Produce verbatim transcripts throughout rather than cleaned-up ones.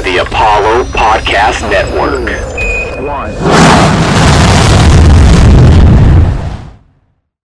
to the Apollo Podcast Network.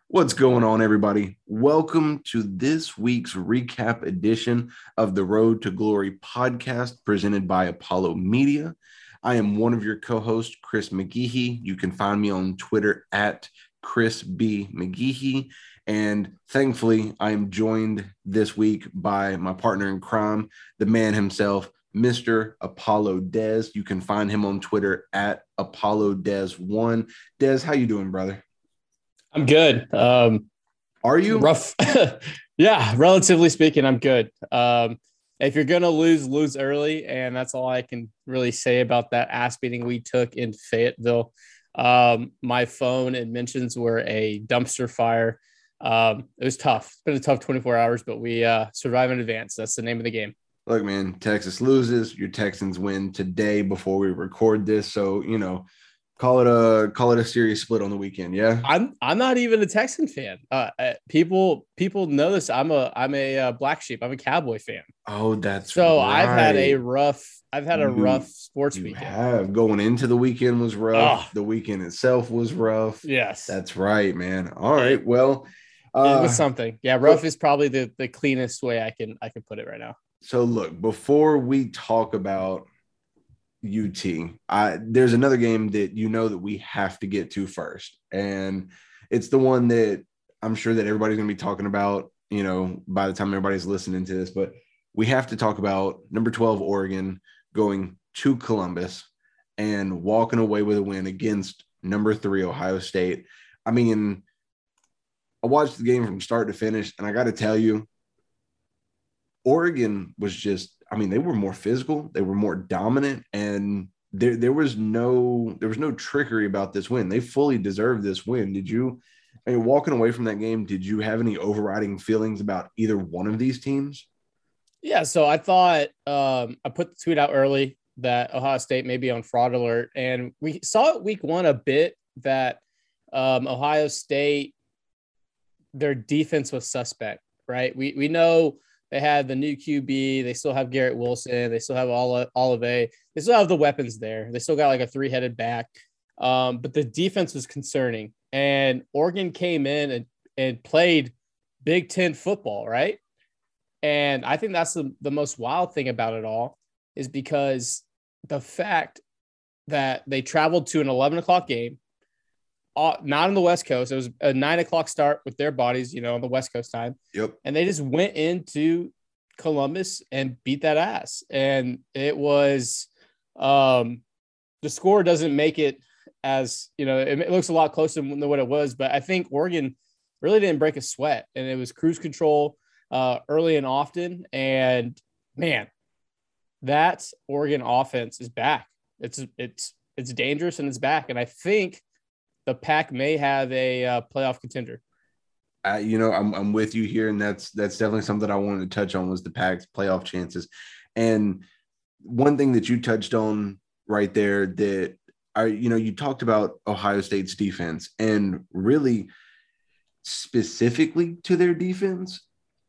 What's going on, everybody? Welcome to this week's recap edition of the Road to Glory podcast presented by Apollo Media. I am one of your co-hosts, Chris McGehee. You can find me on Twitter at Chris B. McGehee. And thankfully, I am joined this week by my partner in crime, the man himself, Mister Apollo Dez. You can find him on Twitter at Apollo Dez one. Dez, how you doing, brother? I'm good. Um, Are you? Rough. Yeah, relatively speaking, I'm good. Um, if you're going to lose, lose early. And that's all I can really say about that ass beating we took in Fayetteville. Um, my phone and mentions were a dumpster fire. Um, it was tough. It's been a tough twenty-four hours, but we uh, survive in advance. That's the name of the game. Look, man, Texas loses. Your Texans win today before we record this. So, you know, call it a call it a series split on the weekend. Yeah, I'm I'm not even a Texan fan. Uh, people people know this. I'm a I'm a uh, black sheep. I'm a Cowboy fan. Oh, that's so right. I've had a rough. I've had a you, rough sports you weekend. Have. Going into the weekend was rough. Ugh. The weekend itself was rough. Yes, that's right, man. All right, well. Uh, it was something. Yeah, rough is probably the, the cleanest way I can I can put it right now. So look, before we talk about U T, I, there's another game that you know that we have to get to first, and it's the one that I'm sure that everybody's going to be talking about, you know, by the time everybody's listening to this. But we have to talk about number twelve Oregon going to Columbus and walking away with a win against number three Ohio State. I mean, I watched the game from start to finish, and I got to tell you, Oregon was just – I mean, they were more physical. They were more dominant, and there there was no there was no trickery about this win. They fully deserved this win. Did you – I mean, walking away from that game, did you have any overriding feelings about either one of these teams? Yeah, so I thought um, – I put the tweet out early that Ohio State may be on fraud alert, and we saw it week one a bit that um, Ohio State – their defense was suspect, right? We we know they had the new Q B. They still have Garrett Wilson. They still have Olave. They still have the weapons there. They still got like a three-headed back. Um, but the defense was concerning. And Oregon came in and, and played Big Ten football, right? And I think that's the, the most wild thing about it all is because the fact that they traveled to an eleven o'clock game, not on the West Coast. It was a nine o'clock start with their bodies, you know, on the West Coast time. Yep. And they just went into Columbus and beat that ass. And it was um, the score doesn't make it as, you know, it, it looks a lot closer than what it was, but I think Oregon really didn't break a sweat, and it was cruise control uh, early and often. And man, that Oregon offense is back. It's, it's, it's dangerous, and it's back. And I think the Pac may have a uh, playoff contender. Uh, you know, I'm I'm with you here, and that's that's definitely something I wanted to touch on was the Pac's playoff chances. And one thing that you touched on right there that I, you know, you talked about Ohio State's defense, and really specifically to their defense,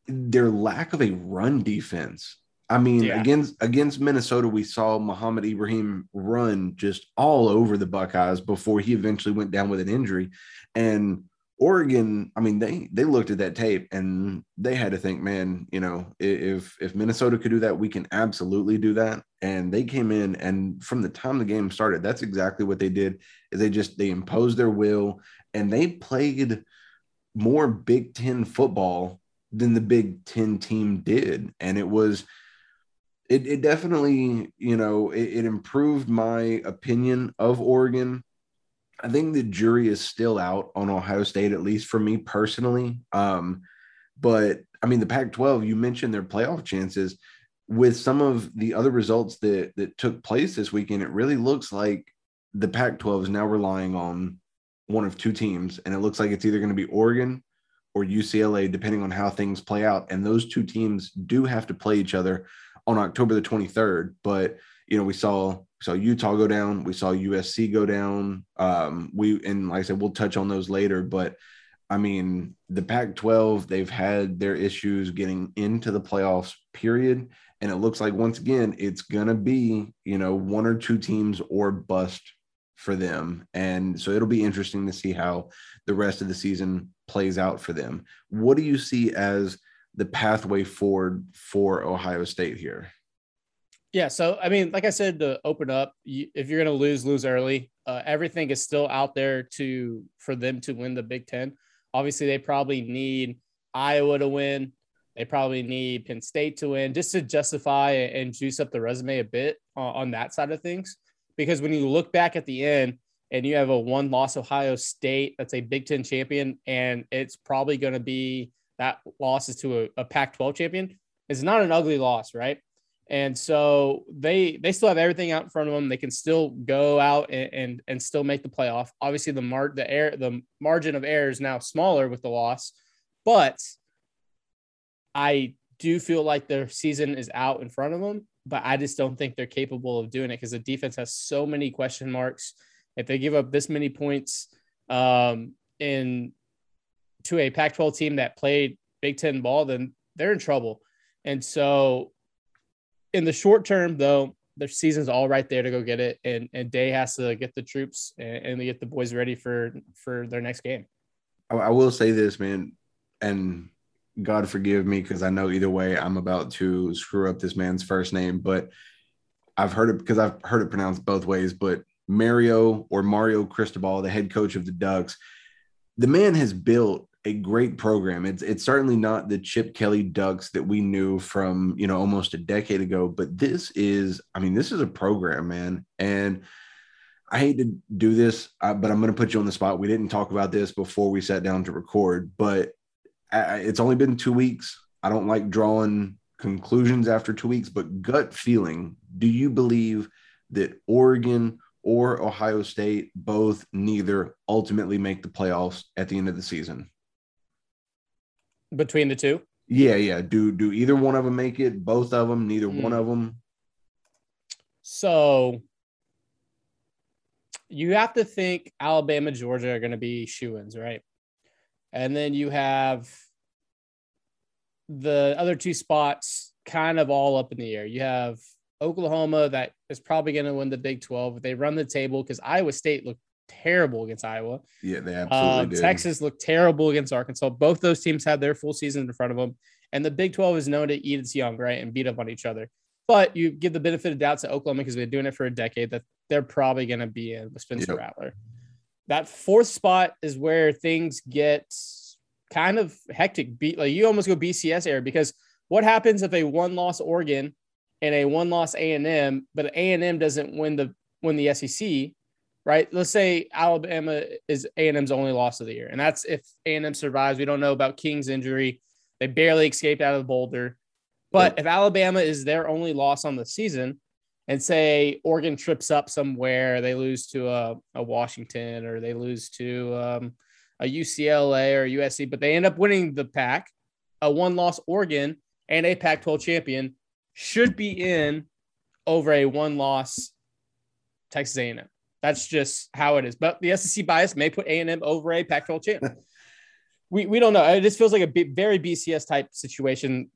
their lack of a run defense. I mean, yeah. against against Minnesota, we saw Muhammad Ibrahim run just all over the Buckeyes before he eventually went down with an injury. And Oregon, I mean, they they looked at that tape and they had to think, man, you know, if if Minnesota could do that, we can absolutely do that. And they came in, and from the time the game started, that's exactly what they did. Is they just they imposed their will, and they played more Big Ten football than the Big Ten team did, and it was. It, it definitely, you know, it, it improved my opinion of Oregon. I think the jury is still out on Ohio State, at least for me personally. Um, but, I mean, the Pac twelve, you mentioned their playoff chances. With some of the other results that, that took place this weekend, it really looks like the Pac twelve is now relying on one of two teams, and it looks like it's either going to be Oregon or U C L A, depending on how things play out. And those two teams do have to play each other on October the twenty-third, but you know, we saw we saw Utah go down, we saw U S C go down. Um, we and like I said, we'll touch on those later. But I mean, the Pac twelve, they've had their issues getting into the playoffs, period. And it looks like, once again, it's going to be, you know, one or two teams or bust for them. And so it'll be interesting to see how the rest of the season plays out for them. What do you see as the pathway forward for Ohio State here? Yeah. So, I mean, like I said, to open up, if you're going to lose, lose early. Uh, everything is still out there to, for them to win the Big Ten. Obviously, they probably need Iowa to win. They probably need Penn State to win, just to justify and juice up the resume a bit on that side of things. Because when you look back at the end and you have a one-loss Ohio State that's a Big Ten champion, and it's probably going to be that loss is to a, a Pac twelve champion, it's not an ugly loss, right? And so they they still have everything out in front of them. They can still go out and and, and still make the playoff. Obviously, the mar- the air the margin of error is now smaller with the loss, but I do feel like their season is out in front of them, but I just don't think they're capable of doing it because the defense has so many question marks. If they give up this many points um, in to a Pac twelve team that played Big Ten ball, then they're in trouble. And so in the short term, though, their season's all right there to go get it, and, and Day has to get the troops and, and get the boys ready for, for their next game. I will say this, man, and – God forgive me, because I know either way I'm about to screw up this man's first name, but I've heard it because I've heard it pronounced both ways. But Mario or Mario Cristobal, the head coach of the Ducks, the man has built a great program. It's it's certainly not the Chip Kelly Ducks that we knew from, you know, almost a decade ago, but this is, I mean, this is a program, man. And I hate to do this, but I'm going to put you on the spot. We didn't talk about this before we sat down to record, but it's only been two weeks. I don't like drawing conclusions after two weeks, but gut feeling, do you believe that Oregon or Ohio State, both, neither, ultimately make the playoffs at the end of the season? Between the two? Yeah, yeah. Do do either one of them make it? Both of them? Neither mm. one of them? So you have to think Alabama, Georgia are going to be shoo-ins, right? And then you have the other two spots kind of all up in the air. You have Oklahoma that is probably going to win the Big twelve. If they run the table, because Iowa State looked terrible against Iowa. Yeah, they absolutely uh, did. Texas looked terrible against Arkansas. Both those teams had their full season in front of them. And the Big twelve is known to eat its young, right, and beat up on each other. But you give the benefit of doubt to Oklahoma because they're doing it for a decade, that they're probably going to be in with Spencer yep. Rattler. That fourth spot is where things get kind of hectic. Like you almost go B C S era, because what happens if a one-loss Oregon and a one-loss A and M, but A and M doesn't win the win the S E C, right? Let's say Alabama is A and M's only loss of the year, and that's if A and M survives. We don't know about King's injury; they barely escaped out of Boulder. But if Alabama is their only loss on the season, and say Oregon trips up somewhere, they lose to a, a Washington, or they lose to um, a U C L A or U S C, but they end up winning the Pac, a one-loss Oregon and a Pac twelve champion should be in over a one-loss Texas A and M. That's just how it is. But the S E C bias may put A and M over a Pac twelve champion. we we don't know. It just feels like a b- very B C S-type situation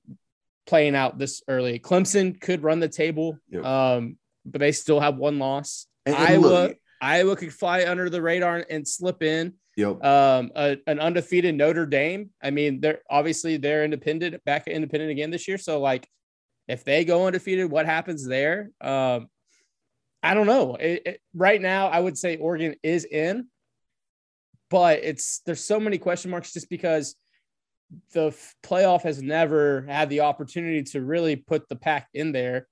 playing out this early. Clemson could run the table, yep. um, but they still have one loss. And, and Iowa, look, Iowa could fly under the radar and slip in. Yep. Um, a, an undefeated Notre Dame. I mean, they're obviously they're independent, back independent again this year. So, like, if they go undefeated, what happens there? Um, I don't know. It, it, right now, I would say Oregon is in, but it's there's so many question marks just because the playoff has never had the opportunity to really put the Pac in there.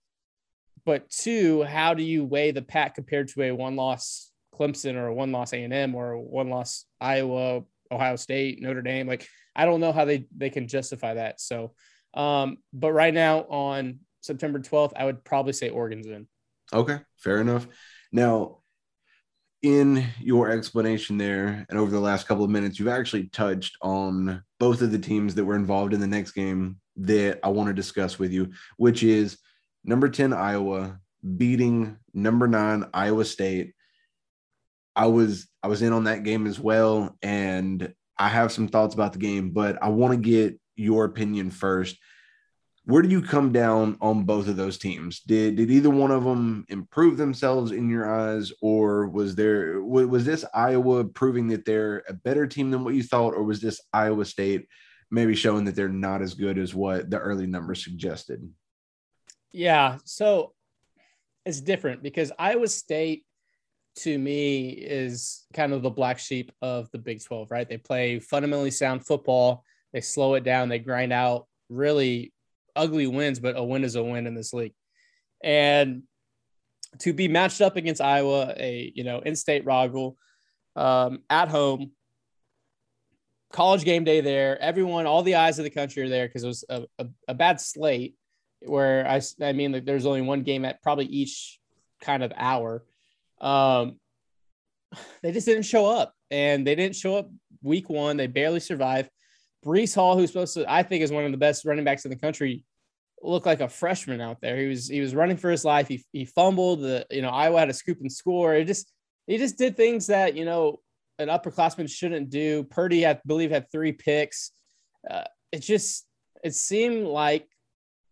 But two, how do you weigh the Pac compared to a one-loss Clemson or a one-loss A and M or a one-loss Iowa, Ohio State, Notre Dame? Like, I don't know how they, they can justify that. So, um, but right now on September twelfth, I would probably say Oregon's in. Okay, fair enough. Now, in your explanation there, and over the last couple of minutes, you've actually touched on both of the teams that were involved in the next game that I want to discuss with you, which is number ten, Iowa, beating number nine, Iowa State. I was I was in on that game as well, and I have some thoughts about the game, but I want to get your opinion first. Where do you come down on both of those teams? Did did either one of them improve themselves in your eyes, or was there was this Iowa proving that they're a better team than what you thought, or was this Iowa State maybe showing that they're not as good as what the early numbers suggested? Yeah, so it's different because Iowa State to me is kind of the black sheep of the Big twelve, right? They play fundamentally sound football. They slow it down. They grind out really ugly wins, but a win is a win in this league. And to be matched up against Iowa, a, you know, in-state rival, um, at home, college game day there, everyone, all the eyes of the country are there because it was a, a, a bad slate where I, I mean, like, there's only one game at probably each kind of hour. Um, they just didn't show up, and they didn't show up week one. They barely survived. Breece Hall, who's supposed to, I think, is one of the best running backs in the country, looked like a freshman out there. He was he was running for his life. He he fumbled. The you know Iowa had a scoop and score. It just he just did things that you know an upperclassman shouldn't do. Purdy, I believe, had three picks. Uh, it just it seemed like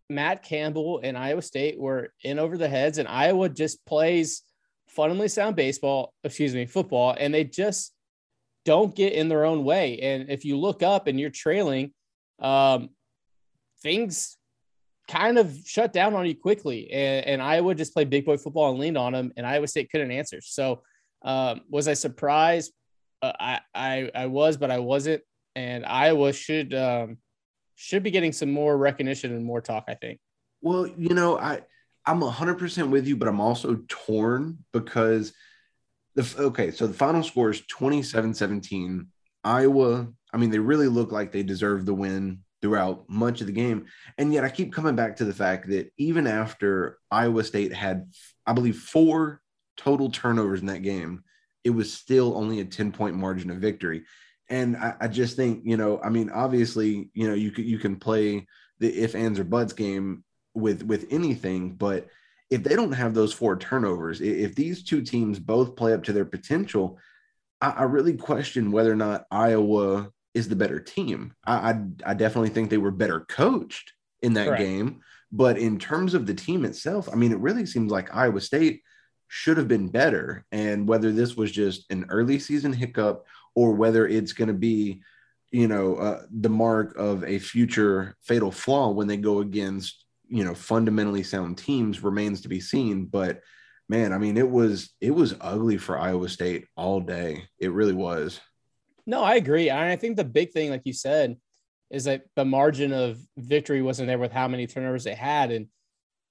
Matt Campbell and Iowa State were in over the heads, and Iowa just plays fundamentally sound baseball. Excuse me, football, and they just don't get in their own way. And if you look up and you're trailing, um, things kind of shut down on you quickly. And, and Iowa just played big boy football and leaned on them, and Iowa State couldn't answer. So um, was I surprised? Uh, I, I, I was, but I wasn't. And Iowa should, um, should be getting some more recognition and more talk, I think. Well, you know, I, I'm one hundred percent with you, but I'm also torn because – The, okay, so the final score is twenty-seven seventeen. Iowa, I mean, they really look like they deserve the win throughout much of the game. And yet I keep coming back to the fact that even after Iowa State had, I believe, four total turnovers in that game, it was still only a ten-point margin of victory. And I, I just think, you know, I mean, obviously, you know, you can, you can play the if, ands, or buts game with with anything, but – if they don't have those four turnovers, if these two teams both play up to their potential, I, I really question whether or not Iowa is the better team. I, I, I definitely think they were better coached in that Correct. game, but in terms of the team itself, I mean, it really seems like Iowa State should have been better. And whether this was just an early season hiccup or whether it's going to be, you know, uh, the mark of a future fatal flaw when they go against, you know, fundamentally sound teams remains to be seen. But man, I mean, it was, it was ugly for Iowa State all day. It really was. No, I agree. And I think the big thing, like you said, is that the margin of victory wasn't there with how many turnovers they had. And,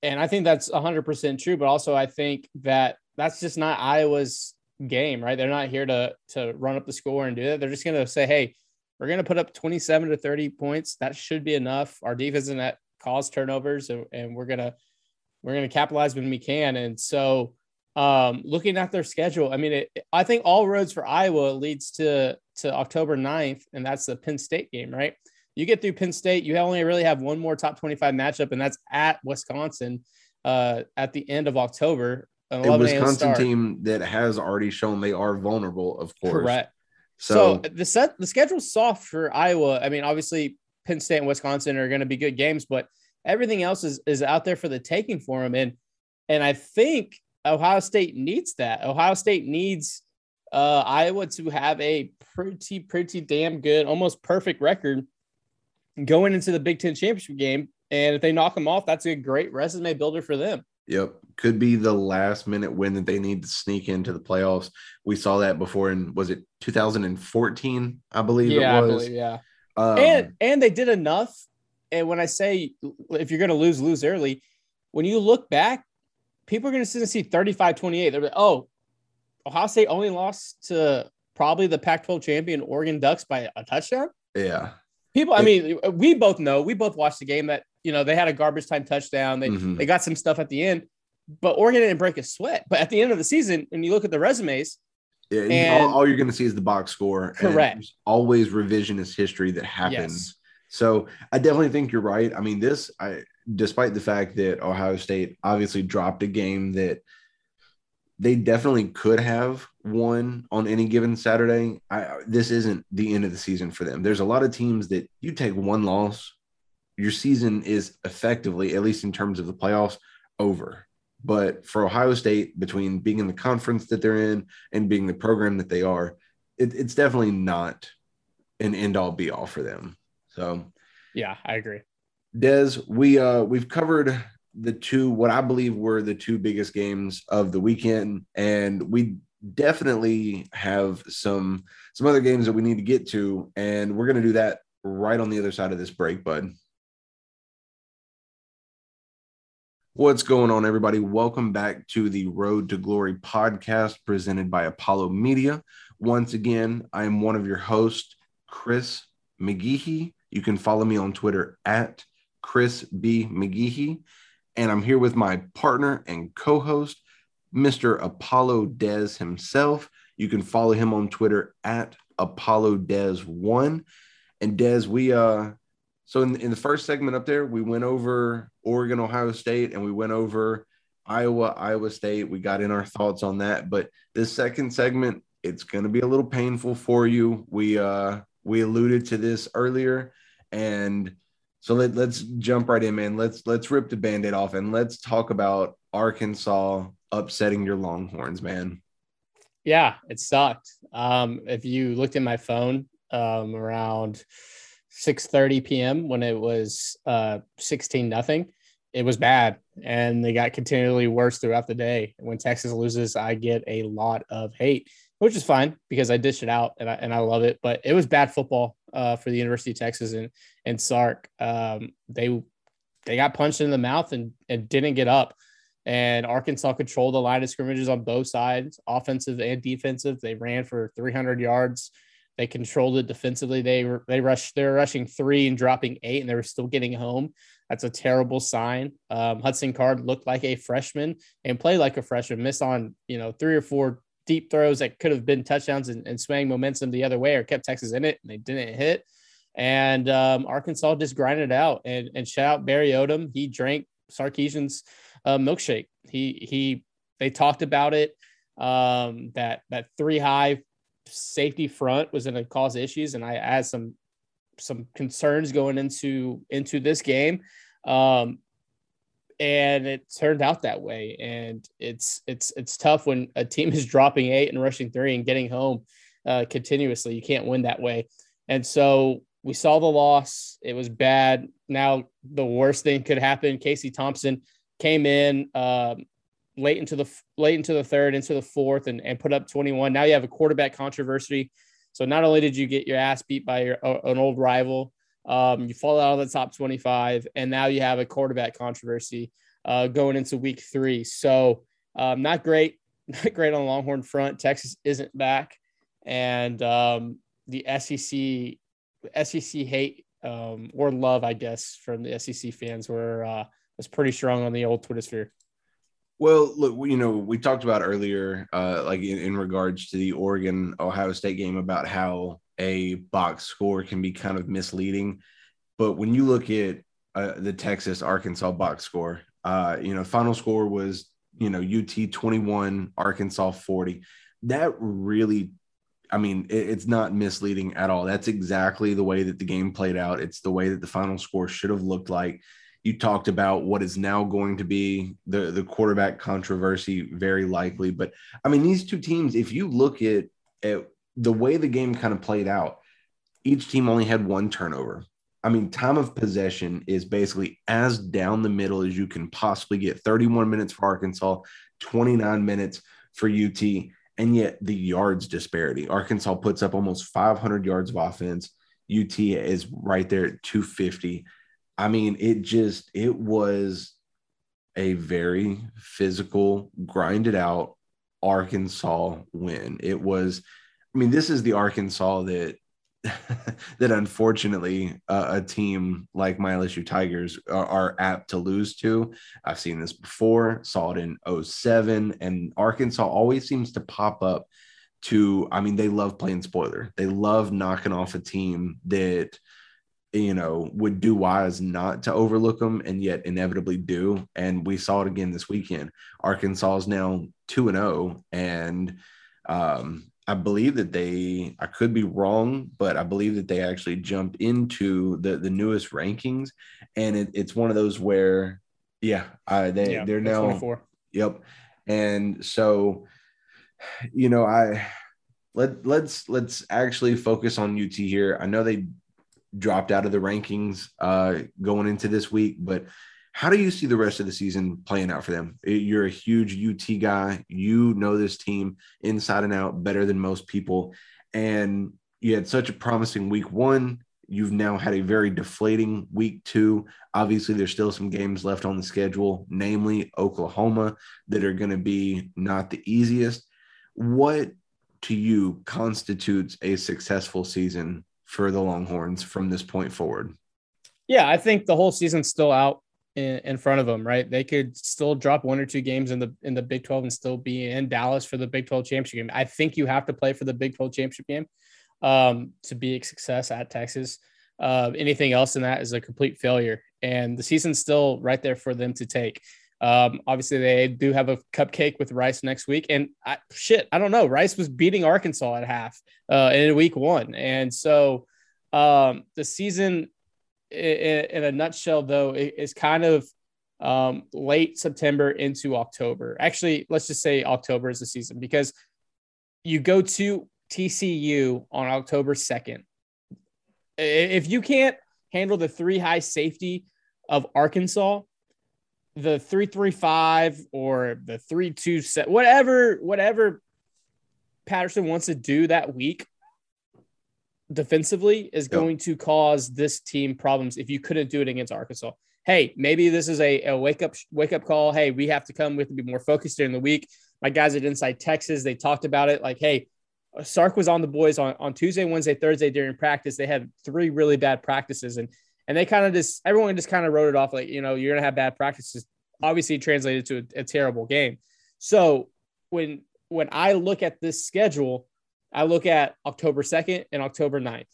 and I think that's a hundred percent true, but also I think that that's just not Iowa's game, right? They're not here to, to run up the score and do that. They're just going to say, hey, we're going to put up twenty-seven to thirty points. That should be enough. Our defense isn't that cause turnovers, and, and we're gonna we're gonna capitalize when we can. And so, um, looking at their schedule, I mean, it, I think all roads for Iowa leads to to October ninth, and that's the Penn State game, right? You get through Penn State, you only really have one more top twenty-five matchup, and that's at Wisconsin uh, at the end of October. An a Wisconsin start. Team that has already shown they are vulnerable, of course. Correct. So, so the set the schedule's soft for Iowa. I mean, obviously, Penn State and Wisconsin are going to be good games, but everything else is, is out there for the taking for them. And, and I think Ohio State needs that. Ohio State needs uh, Iowa to have a pretty, pretty damn good, almost perfect record going into the Big Ten championship game. And if they knock them off, that's a great resume builder for them. Yep. Could be the last minute win that they need to sneak into the playoffs. We saw that before. And was it two thousand fourteen? I believe yeah, it was. I believe, yeah. Um, and and they did enough. And when I say if you're going to lose, lose early, when you look back, people are going to see thirty-five twenty-eight. They're like, oh, Ohio State only lost to probably the Pac twelve champion Oregon Ducks by a touchdown. Yeah. People, I it, mean, we both know, we both watched the game that, you know, they had a garbage time touchdown. They mm-hmm. they got some stuff at the end, but Oregon didn't break a sweat. But at the end of the season, and you look at the resumes, Yeah, and, all, all you're going to see is the box score. Correct. And there's always revisionist history that happens. Yes. So I definitely think you're right. I mean, this, I, despite the fact that Ohio State obviously dropped a game that they definitely could have won on any given Saturday, I, this isn't the end of the season for them. There's a lot of teams that you take one loss, your season is effectively, at least in terms of the playoffs, over. But for Ohio State, between being in the conference that they're in and being the program that they are, it, it's definitely not an end-all be-all for them. So, yeah, I agree. Dez, we, uh, we've covered the two, what I believe were the two biggest games of the weekend, and we definitely have some, some other games that we need to get to, and we're going to do that right on the other side of this break, bud. What's going on, everybody? Welcome back to the Road to Glory podcast presented by Apollo Media. Once again, I am one of your hosts, Chris McGehee. You can follow me on Twitter at Chris B. McGehee. And I'm here with my partner and co-host, Mister Apollo Dez himself. You can follow him on Twitter at Apollo Dez one. And Dez, we uh so in, in the first segment up there, we went over Oregon, Ohio State, and we went over Iowa, Iowa State. We got in our thoughts on that. But this second segment, it's going to be a little painful for you. We uh we alluded to this earlier, and so let, let's jump right in, man. Let's let's rip the Band-Aid off and let's talk about Arkansas upsetting your Longhorns, man. Yeah, it sucked. Um, if you looked at my phone, um around six thirty p.m. when it was uh sixteen nothing, it was bad, and they got continually worse throughout the day. When Texas loses, I get a lot of hate, which is fine because I dish it out and I, and I love it, but it was bad football uh for the University of Texas and and Sark. um they they got punched in the mouth and, and didn't get up, and Arkansas controlled the line of scrimmages on both sides, offensive and defensive. They ran for three hundred yards. They controlled it defensively. They they rushed. They were rushing three and dropping eight, and they were still getting home. That's a terrible sign. Um, Hudson Card looked like a freshman and played like a freshman. Missed on you know three or four deep throws that could have been touchdowns and, and swaying momentum the other way, or kept Texas in it, and they didn't hit. And um, Arkansas just grinded it out. And and shout out Barry Odom. He drank Sarkisian's uh, milkshake. He he. They talked about it. Um, that that three high safety front was going to cause issues, and I had some some concerns going into into this game, um and it turned out that way. And it's it's it's tough when a team is dropping eight and rushing three and getting home uh continuously. You can't win that way, and so we saw the loss. It was bad. Now the worst thing could happen. Casey Thompson came in um late into the late into the third, into the fourth, and, and put up twenty-one. Now you have a quarterback controversy. So not only did you get your ass beat by your, an old rival, um, you fall out of the top twenty-five, and now you have a quarterback controversy uh, going into week three. So um, not great, not great on the Longhorn front. Texas isn't back. And um, the S E C, S E C hate um, or love, I guess, from the S E C fans were uh, was pretty strong on the old Twitter sphere. Well, look, you know, we talked about earlier, uh, like in, in regards to the Oregon Ohio State game, about how a box score can be kind of misleading. But when you look at uh, the Texas Arkansas box score, uh, you know, final score was, you know, U T twenty-one, Arkansas forty. That really, I mean, it, it's not misleading at all. That's exactly the way that the game played out. It's the way that the final score should have looked like. You talked about what is now going to be the, the quarterback controversy, very likely. But, I mean, these two teams, if you look at, at the way the game kind of played out, each team only had one turnover. I mean, time of possession is basically as down the middle as you can possibly get. thirty-one minutes for Arkansas, twenty-nine minutes for U T, and yet the yards disparity. Arkansas puts up almost five hundred yards of offense. U T is right there at two fifty. I mean, it just, it was a very physical, grinded out Arkansas win. It was, I mean, this is the Arkansas that, that unfortunately uh, a team like my L S U Tigers are, are apt to lose to. I've seen this before, saw it in oh seven, and Arkansas always seems to pop up to, I mean, they love playing spoiler. They love knocking off a team that, you know, would do wise not to overlook them, and yet inevitably do. And we saw it again this weekend. Arkansas is now two and oh, and um, I believe that they, I could be wrong, but I believe that they actually jumped into the, the newest rankings. And it, it's one of those where, yeah, uh, they, yeah, they're now twenty-four. Yep. And so, you know, I let, let's, let's actually focus on U T here. I know they dropped out of the rankings uh, going into this week, but how do you see the rest of the season playing out for them? You're a huge U T guy. You know this team inside and out better than most people. And you had such a promising week one. You've now had a very deflating week two. Obviously, there's still some games left on the schedule, namely Oklahoma, that are going to be not the easiest. What to you constitutes a successful season for the Longhorns from this point forward? Yeah, I think the whole season's still out in front of them, right? They could still drop one or two games in the in the Big twelve and still be in Dallas for the Big twelve championship game. I think you have to play for the Big twelve championship game um, to be a success at Texas. Uh, anything else than that is a complete failure. And the season's still right there for them to take. Um, obviously, they do have a cupcake with Rice next week. And I, shit, I don't know. Rice was beating Arkansas at half uh, in week one. And so um, the season – in a nutshell, though, it's kind of um, late September into October. Actually, let's just say October is the season, because you go to T C U on October second. If you can't handle the three high safety of Arkansas, the three three five or the three two set, whatever whatever Patterson wants to do that week defensively is going to cause this team problems. If you couldn't do it against Arkansas, hey, maybe this is a, a wake up, wake up call. Hey, we have to come. We have to be more focused during the week. My guys at Inside Texas, they talked about it. Like, hey, Sark was on the boys on, on Tuesday, Wednesday, Thursday during practice. They had three really bad practices, and and they kind of just everyone just kind of wrote it off. Like, you know, you're gonna have bad practices. Obviously, translated to a, a terrible game. So when when I look at this schedule, I look at October second and October ninth.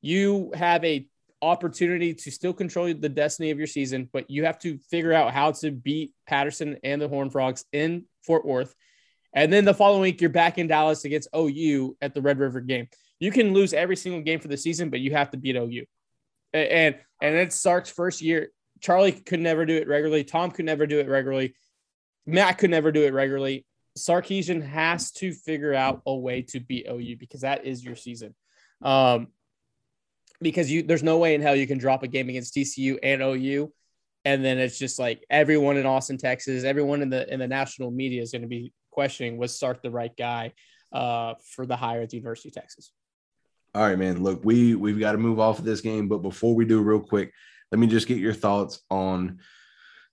You have a opportunity to still control the destiny of your season, but you have to figure out how to beat Patterson and the Horned Frogs in Fort Worth. And then the following week, you're back in Dallas against O U at the Red River game. You can lose every single game for the season, but you have to beat O U. And, and it's Sark's first year. Charlie could never do it regularly. Tom could never do it regularly. Matt could never do it regularly. Sarkisian has to figure out a way to beat O U, because that is your season. Um, because you, there's no way in hell you can drop a game against T C U and O U, and then it's just like everyone in Austin, Texas, everyone in the in the national media is going to be questioning, was Sark the right guy uh, for the hire at the University of Texas? All right, man. Look, we we've got to move off of this game, but before we do, real quick, let me just get your thoughts on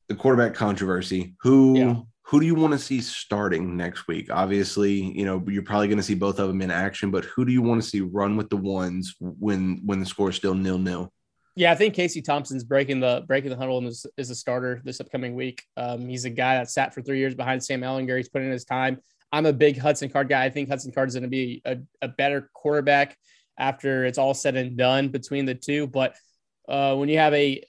the quarterback controversy. Who? Yeah. Who do you want to see starting next week? Obviously, you know, you're probably going to see both of them in action, but who do you want to see run with the ones when when the score is still nil nil? Yeah, I think Casey Thompson's breaking the breaking the huddle and is, is a starter this upcoming week. Um, he's a guy that sat for three years behind Sam Ehlinger. He's put in his time. I'm a big Hudson Card guy. I think Hudson Card is going to be a, a better quarterback after it's all said and done between the two. But uh, when you have a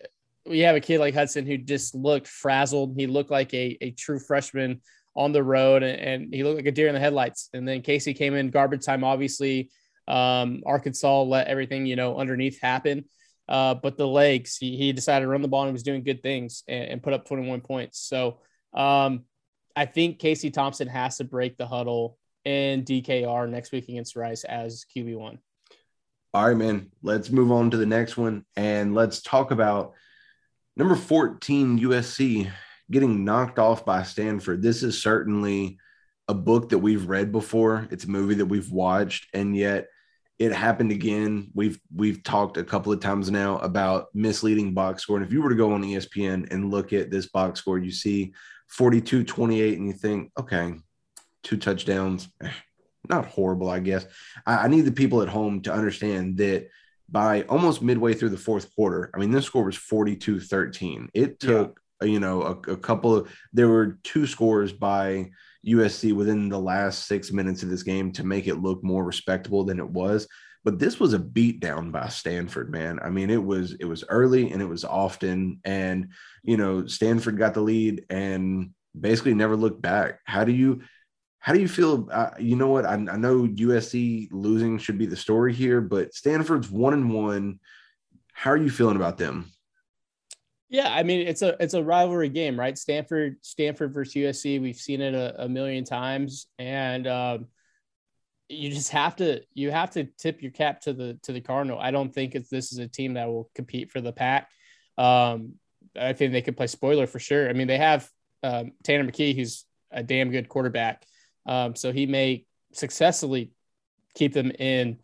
We have a kid like Hudson who just looked frazzled. He looked like a, a true freshman on the road, and, and he looked like a deer in the headlights. And then Casey came in garbage time, obviously. Um, Arkansas let everything, you know, underneath happen. Uh, but the legs, he, he decided to run the ball and was doing good things and, and put up twenty-one points. So um, I think Casey Thompson has to break the huddle in D K R next week against Rice as Q B one. All right, man. Let's move on to the next one, and let's talk about – number fourteen, U S C, getting knocked off by Stanford. This is certainly a book that we've read before. It's a movie that we've watched, and yet it happened again. We've we've talked a couple of times now about misleading box score. And if you were to go on E S P N and look at this box score, you see forty-two twenty-eight, and you think, okay, two touchdowns. Not horrible, I guess. I, I need the people at home to understand that by almost midway through the fourth quarter, I mean, this score was forty-two thirteen. It took, yeah. you know, a, a couple of – there were two scores by U S C within the last six minutes of this game to make it look more respectable than it was. But this was a beatdown by Stanford, man. I mean, it was it was early and it was often. And, you know, Stanford got the lead and basically never looked back. How do you – How do you feel? Uh, you know what? I, I know U S C losing should be the story here, but Stanford's one and one. How are you feeling about them? Yeah, I mean, it's a it's a rivalry game, right? Stanford, Stanford versus U S C. We've seen it a, a million times, and um, you just have to you have to tip your cap to the to the Cardinal. I don't think it's this is a team that will compete for the Pac. Um, I think they could play spoiler for sure. I mean, they have um, Tanner McKee, who's a damn good quarterback. Um, so he may successfully keep them in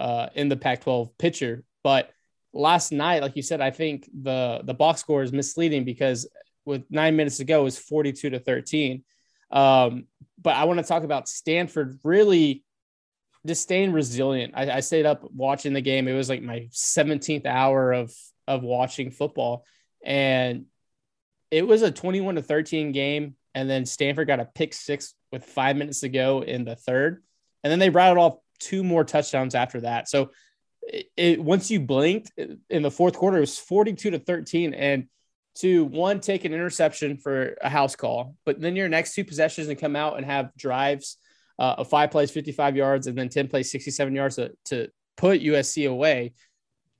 uh, in the Pac twelve picture. But last night, like you said, I think the the box score is misleading because with nine minutes to go, it was forty-two to thirteen. Um, but I want to talk about Stanford really just staying resilient. I, I stayed up watching the game. It was like my seventeenth hour of of watching football, and it was a twenty-one to thirteen game. And then Stanford got a pick six with five minutes to go in the third. And then they rattled off two more touchdowns after that. So it, it, once you blinked in the fourth quarter, it was forty-two to thirteen. And to one, take an interception for a house call, but then your next two possessions and come out and have drives uh, of five plays, fifty-five yards, and then ten plays, sixty-seven yards to, to put U S C away.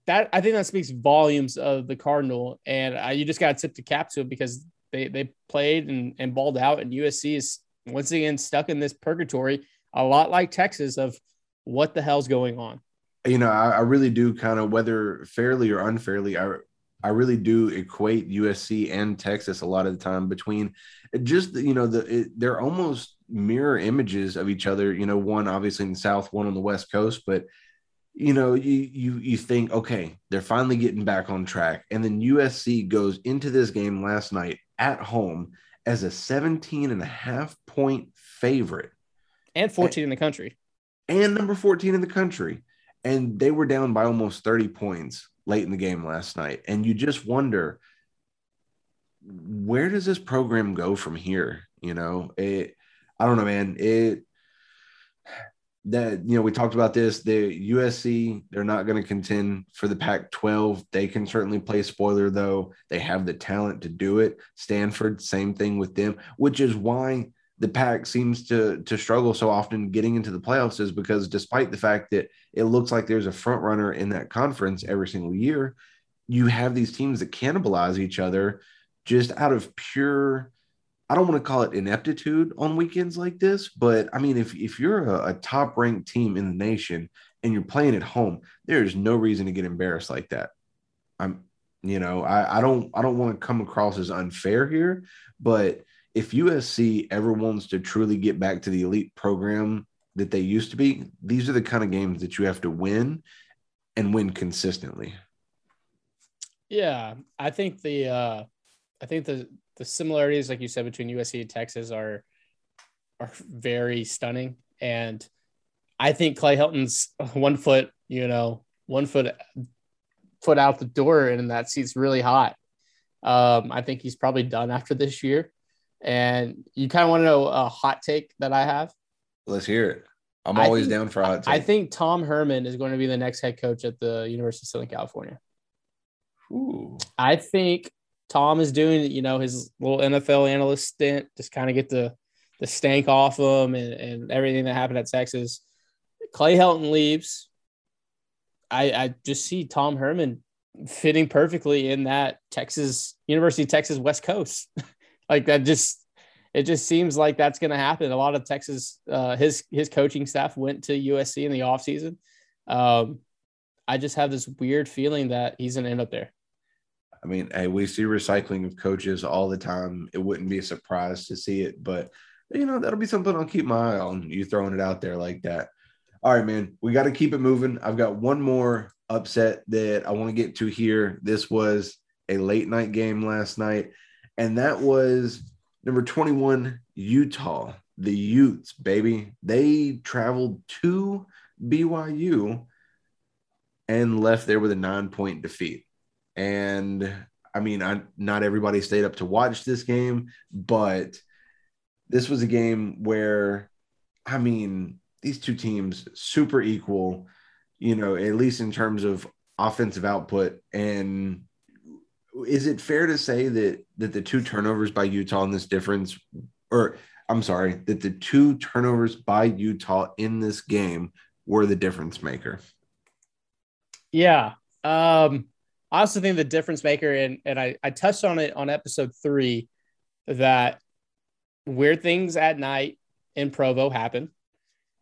That I think that speaks volumes of the Cardinal. And I, you just got to tip the cap to it because They they played and, and balled out, and U S C is once again stuck in this purgatory, a lot like Texas, of what the hell's going on. You know, I, I really do kind of, whether fairly or unfairly, I I really do equate U S C and Texas a lot of the time between just, you know, the it, they're almost mirror images of each other. You know, one obviously in the South, one on the West Coast, but you know, you, you, you think, okay, they're finally getting back on track. And then U S C goes into this game last night at home as a seventeen and a half point favorite and fourteen and, in the country and number fourteen in the country. And they were down by almost thirty points late in the game last night. And you just wonder, where does this program go from here? You know, it, I don't know, man, it, that, you know, we talked about this, the U S C, they're not going to contend for the Pac twelve. They can certainly play spoiler, though. They have the talent to do it. Stanford, same thing with them, which is why the Pac seems to, to struggle so often getting into the playoffs, is because despite the fact that it looks like there's a front runner in that conference every single year, you have these teams that cannibalize each other just out of pure, I don't want to call it ineptitude on weekends like this, but I mean, if if you're a, a top ranked team in the nation and you're playing at home, there's no reason to get embarrassed like that. I'm, you know, I, I don't, I don't want to come across as unfair here, but if U S C ever wants to truly get back to the elite program that they used to be, these are the kind of games that you have to win and win consistently. Yeah. I think the, uh, I think the, The similarities, like you said, between U S C and Texas are are very stunning. And I think Clay Helton's one foot, you know, one foot foot out the door, and that seat's really hot. Um, I think he's probably done after this year. And you kind of want to know a hot take that I have? Let's hear it. I'm always think, down for a hot take. I think Tom Herman is going to be the next head coach at the University of Southern California. Ooh. I think Tom is doing, you know, his little N F L analyst stint, just kind of get the, the stank off him and, and everything that happened at Texas. Clay Helton leaves. I, I just see Tom Herman fitting perfectly in that Texas, University of Texas West Coast. Like that just, it just seems like that's going to happen. A lot of Texas, uh, his his coaching staff went to U S C in the offseason. Um, I just have this weird feeling that he's going to end up there. I mean, hey, we see recycling of coaches all the time. It wouldn't be a surprise to see it, but, you know, that'll be something I'll keep my eye on, you throwing it out there like that. All right, man, we got to keep it moving. I've got one more upset that I want to get to here. This was a late night game last night, and that was number twenty-one, Utah, the Utes, baby. They traveled to B Y U and left there with a nine-point defeat. And I mean, I, not everybody stayed up to watch this game, but this was a game where, I mean, these two teams super equal, you know, at least in terms of offensive output. And is it fair to say that that the two turnovers by Utah in this difference or I'm sorry, that the two turnovers by Utah in this game were the difference maker. Yeah. Um, I also think the difference maker, and, and I, I touched on it on episode three, that weird things at night in Provo happen.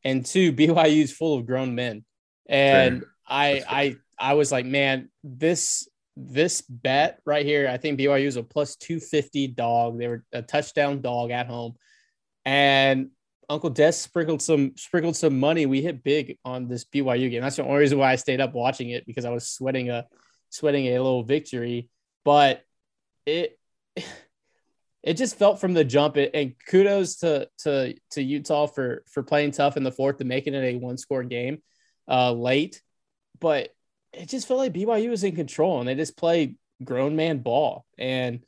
And two, B Y U is full of grown men. And I, I I was like, man, this this bet right here, I think B Y U is a plus two fifty dog. They were a touchdown dog at home. And Uncle Des sprinkled some sprinkled some money. We hit big on this B Y U game. That's the only reason why I stayed up watching it, because I was sweating a sweating a little victory. But it it just felt from the jump. It, and kudos to to to Utah for for playing tough in the fourth and making it a one score game uh, late. But it just felt like B Y U was in control and they just played grown man ball. And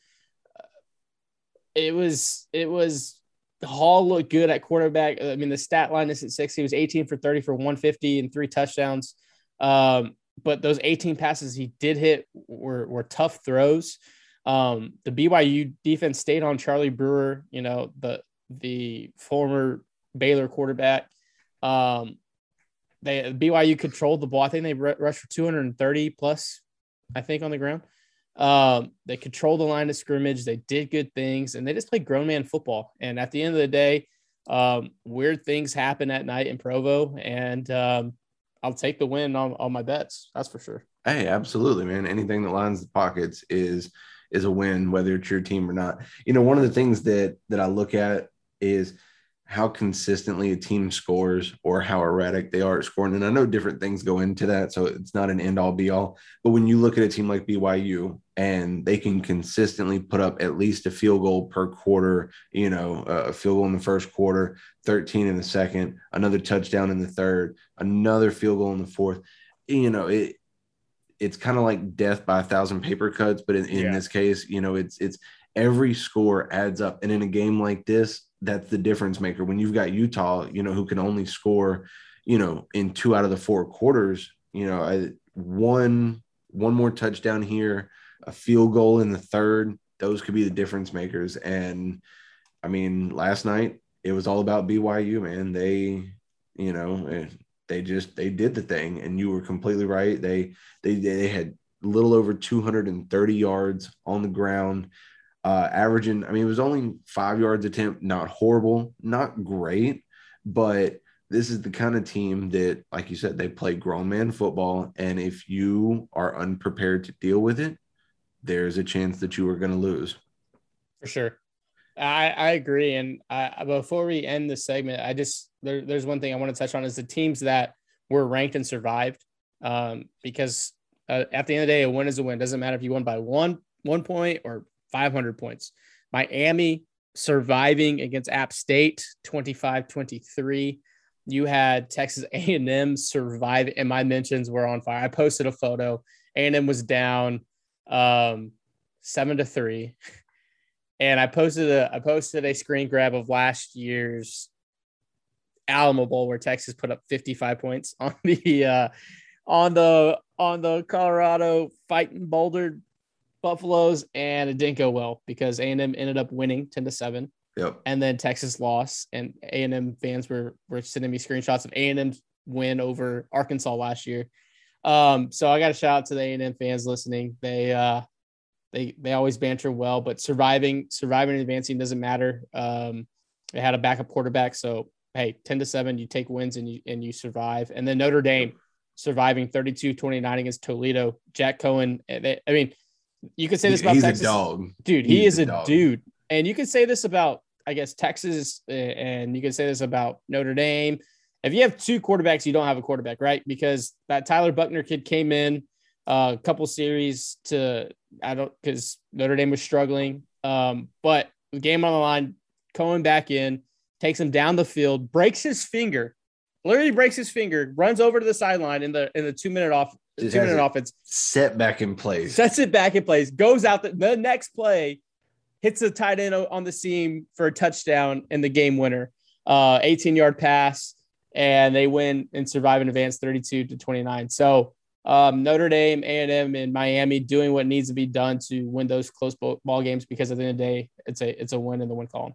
it was it was. Hall looked good at quarterback. I mean, the stat line is at six. He was eighteen for thirty for one fifty and three touchdowns. Um, but those eighteen passes he did hit were, were tough throws. Um, the B Y U defense stayed on Charlie Brewer, you know, the the former Baylor quarterback. Um, they B Y U controlled the ball. I think they rushed for two hundred thirty plus, I think, on the ground. Um, they controlled the line of scrimmage. They did good things, and they just played grown man football. And at the end of the day, um, weird things happen at night in Provo, and um, I'll take the win on, on my bets. That's for sure. Hey, absolutely, man. Anything that lines the pockets is is a win, whether it's your team or not. You know, one of the things that that I look at is how consistently a team scores or how erratic they are at scoring. And I know different things go into that, so it's not an end all be all, but when you look at a team like B Y U and they can consistently put up at least a field goal per quarter, you know, a field goal in the first quarter, thirteen in the second, another touchdown in the third, another field goal in the fourth, you know, it, it's kind of like death by a thousand paper cuts. But in, in yeah. this case, you know, it's, it's every score adds up. And in a game like this, that's the difference maker. When you've got Utah, you know, who can only score, you know, in two out of the four quarters, you know, I, one, one more touchdown here, a field goal in the third, those could be the difference makers. And I mean, last night it was all about B Y U, man. They, you know, they just, they did the thing, and you were completely right. They, they, they had a little over two hundred thirty yards on the ground. Uh, averaging, I mean, it was only five yards attempt, not horrible, not great, but this is the kind of team that, like you said, they play grown man football. And if you are unprepared to deal with it, there's a chance that you are going to lose. For sure. I, I agree. And I, before we end this segment, I just, there, there's one thing I want to touch on is the teams that were ranked and survived. Um, because uh, at the end of the day, a win is a win. It doesn't matter if you won by one, one point or five hundred points. Miami surviving against App State, twenty-five twenty-three. You had Texas A and M survive, and my mentions were on fire. I posted a photo. A and M was down um, seven to three, and I posted a I posted a screen grab of last year's Alamo Bowl where Texas put up fifty-five points on the uh, on the on the Colorado Fighting Boulder Buffaloes, and it didn't go well because A and M ended up winning ten to seven. Yep. And then Texas lost, and A and M fans were were sending me screenshots of A and M's win over Arkansas last year. Um, so I got a shout out to the A and M fans listening. They uh, they they always banter well, but surviving surviving and advancing doesn't matter. Um, they had a backup quarterback, so hey, ten to seven, you take wins and you and you survive. And then Notre Dame surviving thirty-two twenty-nine against Toledo. Jack Cohen, they, I mean. You could say this about He's Texas. He's a dog. Dude, he He's is a dog. dude. And you could say this about, I guess, Texas, and you could say this about Notre Dame. If you have two quarterbacks, you don't have a quarterback, right? Because that Tyler Buckner kid came in a couple series to, I don't, because Notre Dame was struggling. Um, but the game on the line, Cohen back in, takes him down the field, breaks his finger, literally breaks his finger, runs over to the sideline in the in the two-minute off. Turning offense, set back in place, sets it back in place, goes out the, the next play, hits a tight end on the seam for a touchdown and the game winner, uh, eighteen yard pass, and they win and survive in advance thirty-two to twenty-nine. So um, Notre Dame, A and M, and Miami doing what needs to be done to win those close ball games, because at the end of the day, it's a it's a win in the win column.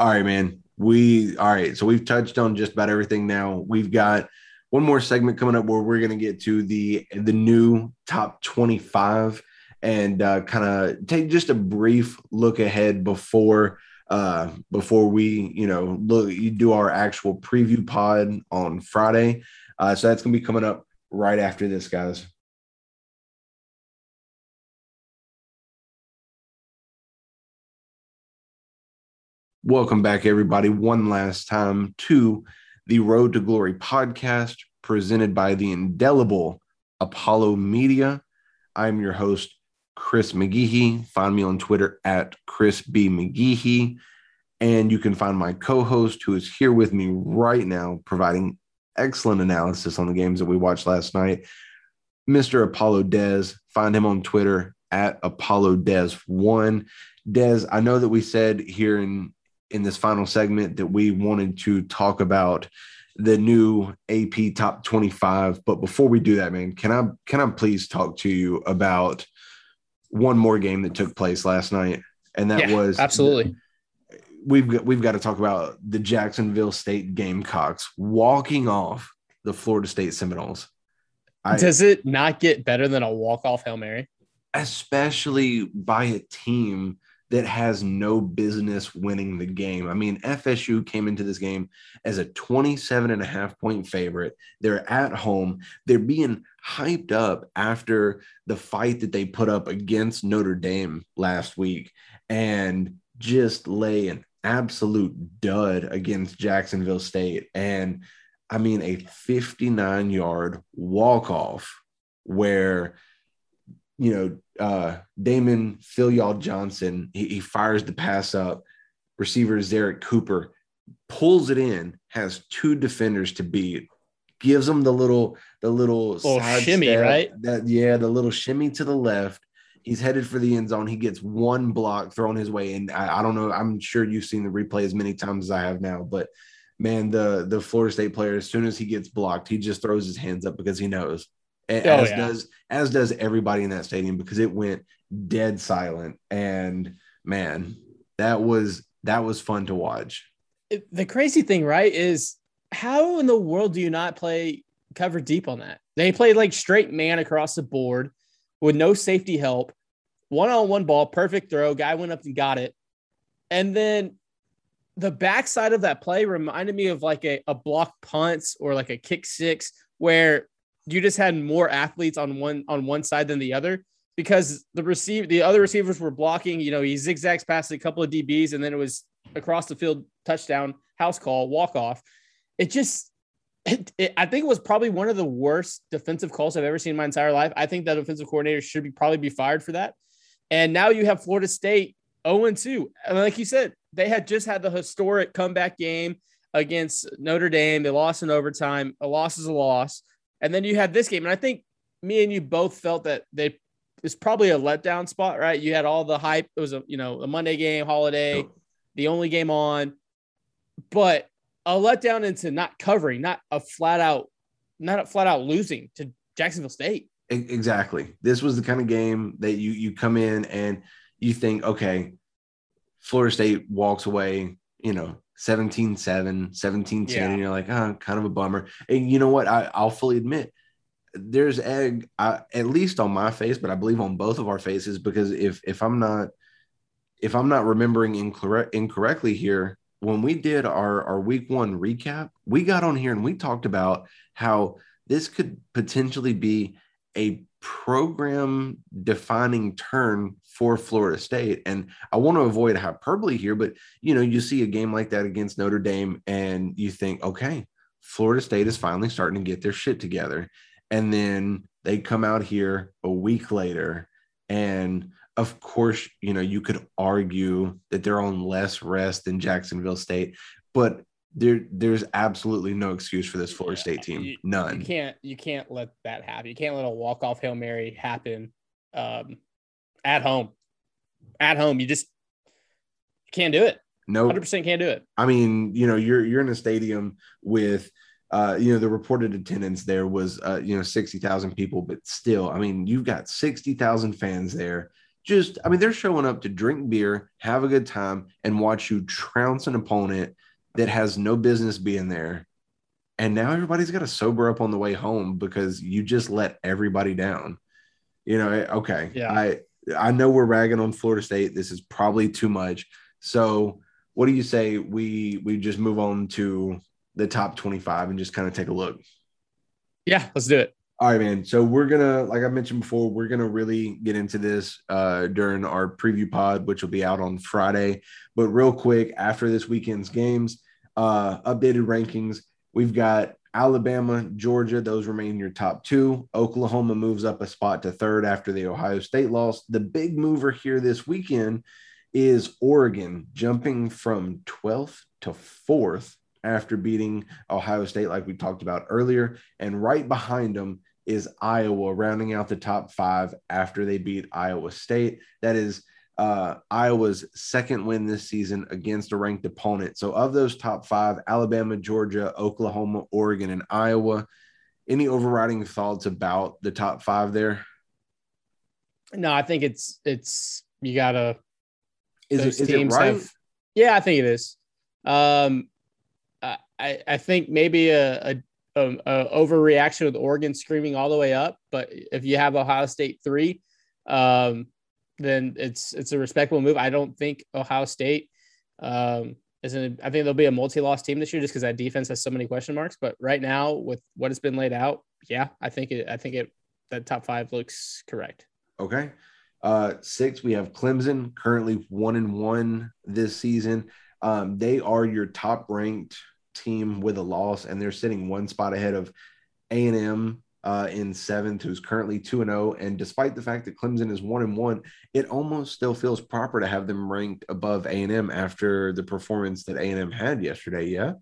All right, man. We all right. So we've touched on just about everything. Now we've got one more segment coming up where we're going to get to the the new top twenty-five and uh, kind of take just a brief look ahead before uh, before we you know look you do our actual preview pod on Friday. Uh, so that's going to be coming up right after this, guys. Welcome back, everybody, one last time to the Road to Glory podcast presented by the indelible Apollo Media. I'm your host, Chris McGehee. Find me on Twitter at Chris B. McGehee. And you can find my co-host who is here with me right now, providing excellent analysis on the games that we watched last night, Mister Apollo Dez. Find him on Twitter at Apollo Dez one. Dez, I know that we said here in in this final segment that we wanted to talk about the new A P top twenty-five. But before we do that, man, can I, can I please talk to you about one more game that took place last night? And that yeah, was absolutely. The, we've got, we've got to talk about the Jacksonville State Gamecocks walking off the Florida State Seminoles. I, Does it not get better than a walk-off Hail Mary? Especially by a team that has no business winning the game. I mean, F S U came into this game as a twenty-seven and a half point favorite. They're at home. They're being hyped up after the fight that they put up against Notre Dame last week and just lay an absolute dud against Jacksonville State. And I mean, a fifty-nine yard walk-off where, you know, Uh, Damon Filial Johnson, he, he fires the pass up. Receiver Zarek Cooper pulls it in, has two defenders to beat, gives him the little, the little, little side shimmy, step, right? That, yeah, the little shimmy to the left. He's headed for the end zone. He gets one block thrown his way. And I, I don't know, I'm sure you've seen the replay as many times as I have now, but man, the, the Florida State player, as soon as he gets blocked, he just throws his hands up because he knows. As oh, yeah. does as does everybody in that stadium, because it went dead silent. And man, that was that was fun to watch. The crazy thing, right, is how in the world do you not play cover deep on that? They played like straight man across the board with no safety help, one on one ball, perfect throw. Guy went up and got it, and then the backside of that play reminded me of like a a block punt or like a kick six where you just had more athletes on one on one side than the other, because the receive the other receivers were blocking. You know, he zigzags past a couple of D Bs, and then it was across the field, touchdown, house call, walk off. It just, it, it, I think it was probably one of the worst defensive calls I've ever seen in my entire life. I think that defensive coordinator should be probably be fired for that. And now you have Florida State oh and two, and like you said, they had just had the historic comeback game against Notre Dame. They lost in overtime. A loss is a loss. And then you had this game, and I think me and you both felt that they it's probably a letdown spot, right? You had all the hype. It was a you know a Monday game, holiday, the only game on, but a letdown into not covering, not a flat out, not a flat out losing to Jacksonville State. Exactly. This was the kind of game that you you come in and you think, okay, Florida State walks away, you know, seventeen seven, seventeen ten, yeah. And you're like, oh, kind of a bummer. And you know what? I, I'll fully admit there's egg, I, at least on my face, but I believe on both of our faces, because if if I'm not if I'm not remembering incorrect, incorrectly here, when we did our, our week one recap, we got on here and we talked about how this could potentially be a program defining turn for Florida State. And I want to avoid hyperbole here, but you know, you see a game like that against Notre Dame and you think, okay, Florida State is finally starting to get their shit together. And then they come out here a week later. And of course, you know, you could argue that they're on less rest than Jacksonville State, but There, there's absolutely no excuse for this Florida yeah, State team. You, None. You can't, you can't let that happen. You can't let a walk-off Hail Mary happen um, at home. At home, you just can't do it. No, nope. one hundred percent can't do it. I mean, you know, you're you're in a stadium with, uh, you know, the reported attendance there was, uh, you know, sixty thousand people, but still, I mean, you've got sixty thousand fans there just, I mean, they're showing up to drink beer, have a good time, and watch you trounce an opponent that has no business being there. And now everybody's got to sober up on the way home because you just let everybody down. You know, okay, yeah. I I know we're ragging on Florida State. This is probably too much. So what do you say we we just move on to the top twenty-five and just kind of take a look? Yeah, let's do it. All right, man. So we're going to, like I mentioned before, we're going to really get into this uh, during our preview pod, which will be out on Friday. But real quick, after this weekend's games, uh, updated rankings, we've got Alabama, Georgia. Those remain your top two. Oklahoma moves up a spot to third after the Ohio State loss. The big mover here this weekend is Oregon, jumping from twelfth to fourth after beating Ohio State, like we talked about earlier. And right behind them is Iowa, rounding out the top five after they beat Iowa State. That is uh, Iowa's second win this season against a ranked opponent. So of those top five, Alabama, Georgia, Oklahoma, Oregon, and Iowa, any overriding thoughts about the top five there? No, I think it's, it's, you gotta, is, it, is it right? Have, yeah, I think it is. Um, I, I think maybe a, a, a, a overreaction with Oregon screaming all the way up, but if you have Ohio State three, um, then it's it's a respectable move. I don't think Ohio State um, is. An, I think they'll be a multi-loss team this year just because that defense has so many question marks. But right now, with what has been laid out, yeah, I think it. I think it. That top five looks correct. Okay, uh, six we have Clemson, currently one and one this season. Um, they are your top ranked team with a loss, and they're sitting one spot ahead of A and M uh, in seventh, who's currently two and oh. And despite the fact that Clemson is one and one, it almost still feels proper to have them ranked above A and M after the performance that A and M had yesterday. Yeah.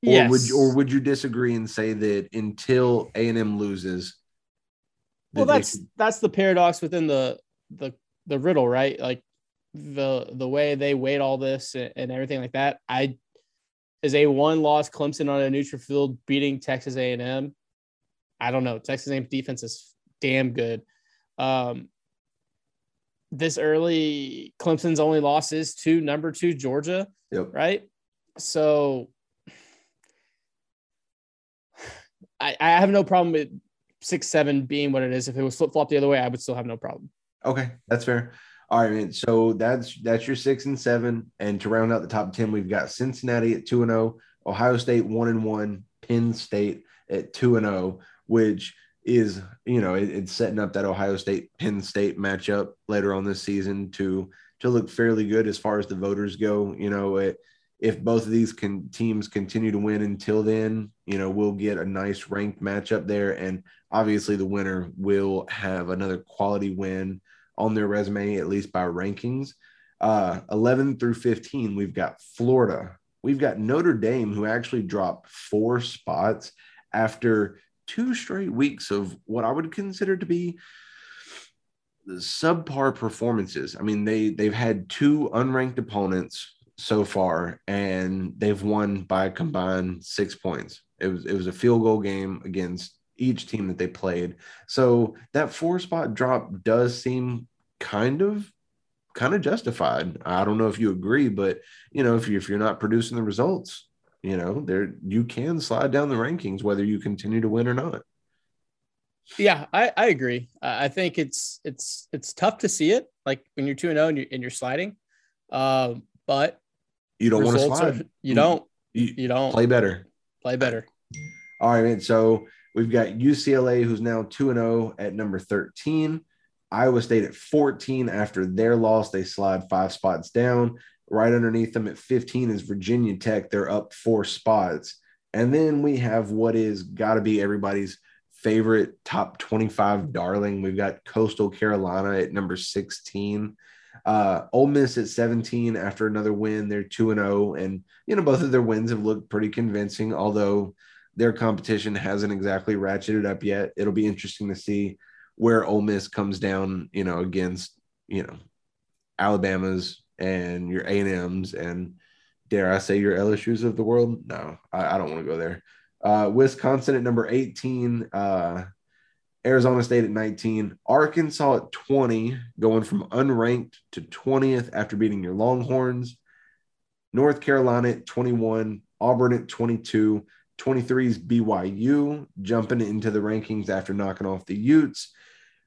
Yes. Or would you, or would you disagree and say that until A and M loses? That well, that's could... that's the paradox within the the the riddle, right? Like the the way they weighed all this and, and everything like that. I. Is a one-loss Clemson on a neutral field beating Texas A and M? I don't know. Texas A and M defense is damn good. Um, this early, Clemson's only loss is to number two Georgia, yep. Right? So I, I have no problem with six, seven being what it is. If it was flip-flop the other way, I would still have no problem. Okay, that's fair. All right, man. So that's that's your six and seven. And to round out the top ten, we've got Cincinnati at two and zero, Ohio State one and one, Penn State at two and zero, which is you know it, it's setting up that Ohio State Penn State matchup later on this season to to look fairly good as far as the voters go. You know, it, if both of these can, teams continue to win until then, you know, we'll get a nice ranked matchup there, and obviously the winner will have another quality win on their resume, at least by rankings. uh, eleven through fifteen, we've got Florida. We've got Notre Dame, who actually dropped four spots after two straight weeks of what I would consider to be subpar performances. I mean, they, they've had two unranked opponents so far, and they've won by a combined six points. It was, it was a field goal game against each team that they played. So that four spot drop does seem kind of, kind of justified. I don't know if you agree, but you know, if you, if you're not producing the results, you know, there, you can slide down the rankings, whether you continue to win or not. Yeah, I, I agree. Uh, I think it's, it's, it's tough to see it. Like when you're two and oh and you're, and you're sliding, uh, but you don't want to slide. Are, you don't, you, you don't play better, play better. All right, man. So we've got U C L A, who's now two and oh at number thirteen. Iowa State at fourteen. After their loss, they slide five spots down. Right underneath them at fifteen is Virginia Tech. They're up four spots. And then we have what is got to be everybody's favorite top twenty-five darling. We've got Coastal Carolina at number sixteen. Uh, Ole Miss at seventeen after another win. They're two and oh. And, you know, both of their wins have looked pretty convincing, although – their competition hasn't exactly ratcheted up yet. It'll be interesting to see where Ole Miss comes down, you know, against, you know, Alabama's and your A and M's and, dare I say, your L S U's of the world. No, I, I don't want to go there. Uh, Wisconsin at number eighteen. Uh, Arizona State at nineteen, Arkansas at twenty, going from unranked to twentieth after beating your Longhorns, North Carolina at twenty-one, Auburn at twenty-two, twenty-three is B Y U, jumping into the rankings after knocking off the Utes.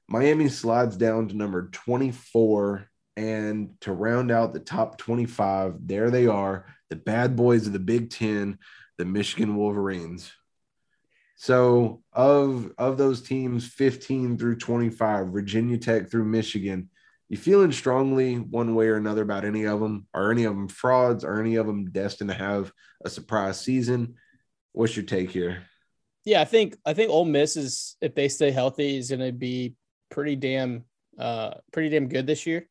Miami slides down to number twenty-four, and to round out the top twenty-five, there they are, the bad boys of the Big Ten, the Michigan Wolverines. So of, of those teams, fifteen through twenty-five, Virginia Tech through Michigan, you feeling strongly one way or another about any of them? Are any of them frauds? Are any of them destined to have a surprise season? What's your take here? Yeah, I think I think Ole Miss is, if they stay healthy, is going to be pretty damn uh, pretty damn good this year.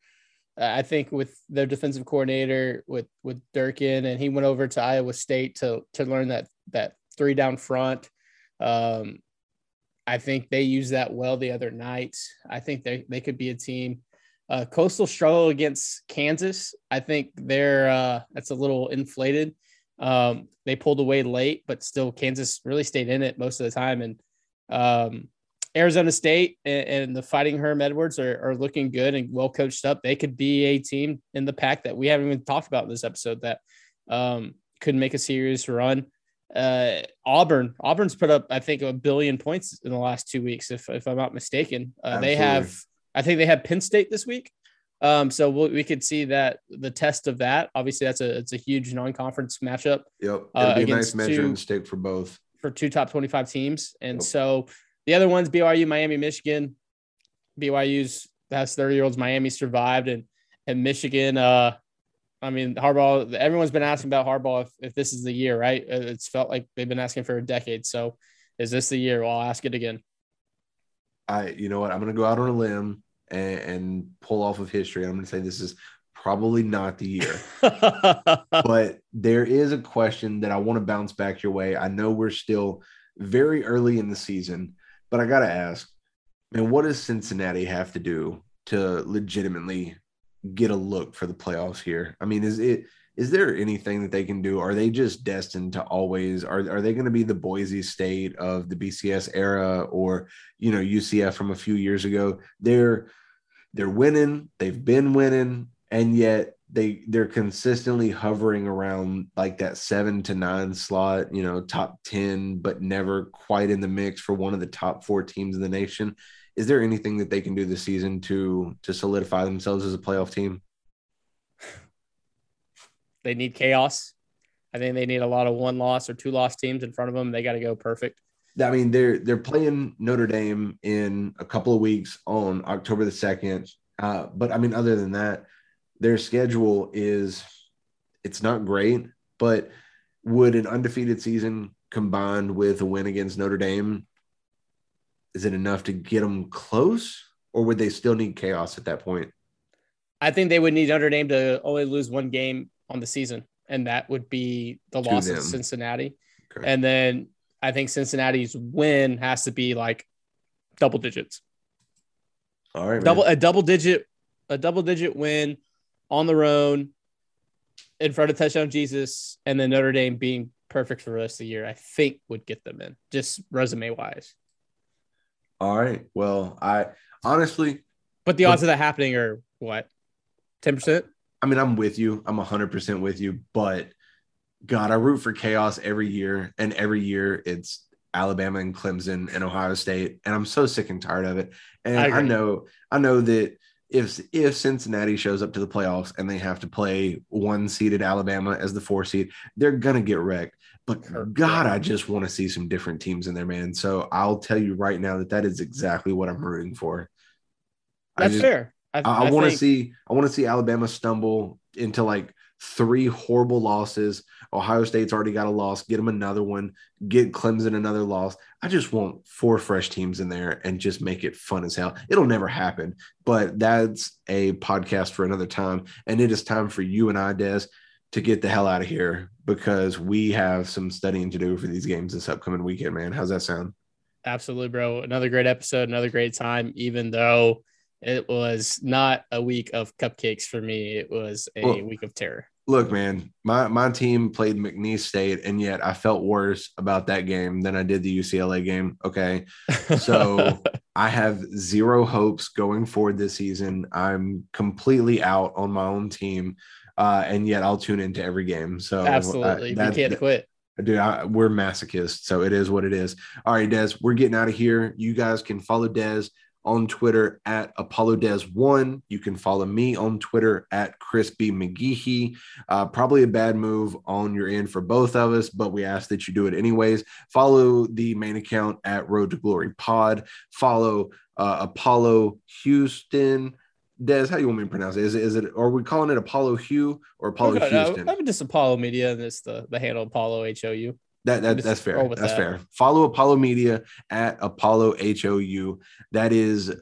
Uh, I think with their defensive coordinator with with Durkin, and he went over to Iowa State to to learn that that three down front. Um, I think they used that well the other night. I think they, they could be a team. Uh, Coastal struggle against Kansas. I think they're uh, that's a little inflated. Um, they pulled away late, but still Kansas really stayed in it most of the time. And um, Arizona State and, and the Fighting Herm Edwards are, are looking good and well coached up. They could be a team in the pack that we haven't even talked about in this episode that um, could make a serious run. Uh, Auburn, Auburn's put up, I think, a billion points in the last two weeks, if if I'm not mistaken. Uh, they have. I think they have Penn State this week. Um, so we'll, we could see that the test of that. Obviously, that's a it's a huge non-conference matchup. Yep. It'll uh, be a nice measuring stick for both. For two top twenty-five teams. And yep. So the other ones, B Y U, Miami, Michigan. B Y U's past thirty-year-olds, Miami survived. And and Michigan, uh, I mean, Harbaugh, everyone's been asking about Harbaugh if, if this is the year, right? It's felt like they've been asking for a decade. So is this the year? Well, I'll ask it again. I, you know what? I'm going to go out on a limb and pull off of history. I'm going to say this is probably not the year. But there is a question that I want to bounce back your way. I know we're still very early in the season, but I got to ask, man, what does Cincinnati have to do to legitimately get a look for the playoffs here? I mean, is it is there anything that they can do? Are they just destined to always are, – are they going to be the Boise State of the B C S era or, you know, U C F from a few years ago? They're they're winning. They've been winning, and yet they, they're consistently hovering around like that seven to nine slot, you know, top ten, but never quite in the mix for one of the top four teams in the nation. Is there anything that they can do this season to to solidify themselves as a playoff team? They need chaos. I think they need a lot of one loss or two loss teams in front of them. They got to go perfect. I mean, they're they're playing Notre Dame in a couple of weeks on October the second. Uh, but I mean, other than that, their schedule is it's not great. But would an undefeated season combined with a win against Notre Dame, is it enough to get them close, or would they still need chaos at that point? I think they would need Notre Dame to only lose one game on the season, and that would be the loss of Cincinnati. Okay. And then I think Cincinnati's win has to be like double digits. All right, double man. a double digit a double digit win on the road in front of Touchdown Jesus, and then Notre Dame being perfect for the rest of the year, I think would get them in, just resume wise. All right. Well, I honestly, but the odds but, of that happening are what, ten percent? I mean, I'm with you. I'm one hundred percent with you. But, God, I root for chaos every year. And every year it's Alabama and Clemson and Ohio State. And I'm so sick and tired of it. And I, I know I know that if if Cincinnati shows up to the playoffs and they have to play one-seeded Alabama as the four-seed, they're going to get wrecked. But, God, I just want to see some different teams in there, man. So I'll tell you right now that that is exactly what I'm rooting for. That's just, fair. I, I, I want to see I want to see Alabama stumble into like three horrible losses. Ohio State's already got a loss. Get them another one. Get Clemson another loss. I just want four fresh teams in there and just make it fun as hell. It'll never happen, but that's a podcast for another time. And it is time for you and I, Des, to get the hell out of here because we have some studying to do for these games this upcoming weekend, man. How's that sound? Absolutely, bro. Another great episode, another great time, even though – it was not a week of cupcakes for me. It was a well, week of terror. Look, man, my, my team played McNeese State, and yet I felt worse about that game than I did the U C L A game. Okay. So I have zero hopes going forward this season. I'm completely out on my own team, uh, and yet I'll tune into every game. So absolutely. Uh, that, you can't quit. Dude, I, we're masochists, so it is what it is. All right, Dez, we're getting out of here. You guys can follow Dez on Twitter at Apollo Dez one. You can follow me on Twitter at Chris B McGehee. Uh, probably a bad move on your end for both of us, but we ask that you do it anyways. Follow the main account at Road to Glory Pod. Follow uh, Apollo Houston. Dez, how do you want me to pronounce it? Is it, is it, are we calling it Apollo Hugh or Apollo okay, Houston? I'm just Apollo Media, and it's the, the handle Apollo H O U. That, that that's fair. That's that. fair. Follow Apollo Media at Apollo H O U. That is,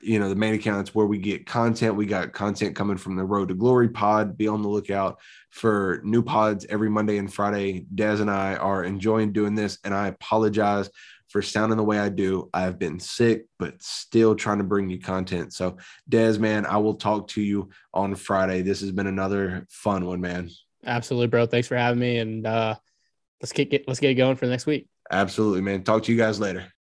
you know, the main accounts where we get content. We got content coming from the Road to Glory pod. Be on the lookout for new pods every Monday and Friday. Dez and I are enjoying doing this, and I apologize for sounding the way I do. I've been sick, but still trying to bring you content. So, Dez, man, I will talk to you on Friday. This has been another fun one, man. Absolutely, bro. Thanks for having me, and uh, Let's get, get let's get it going for the next week. Absolutely, man. Talk to you guys later.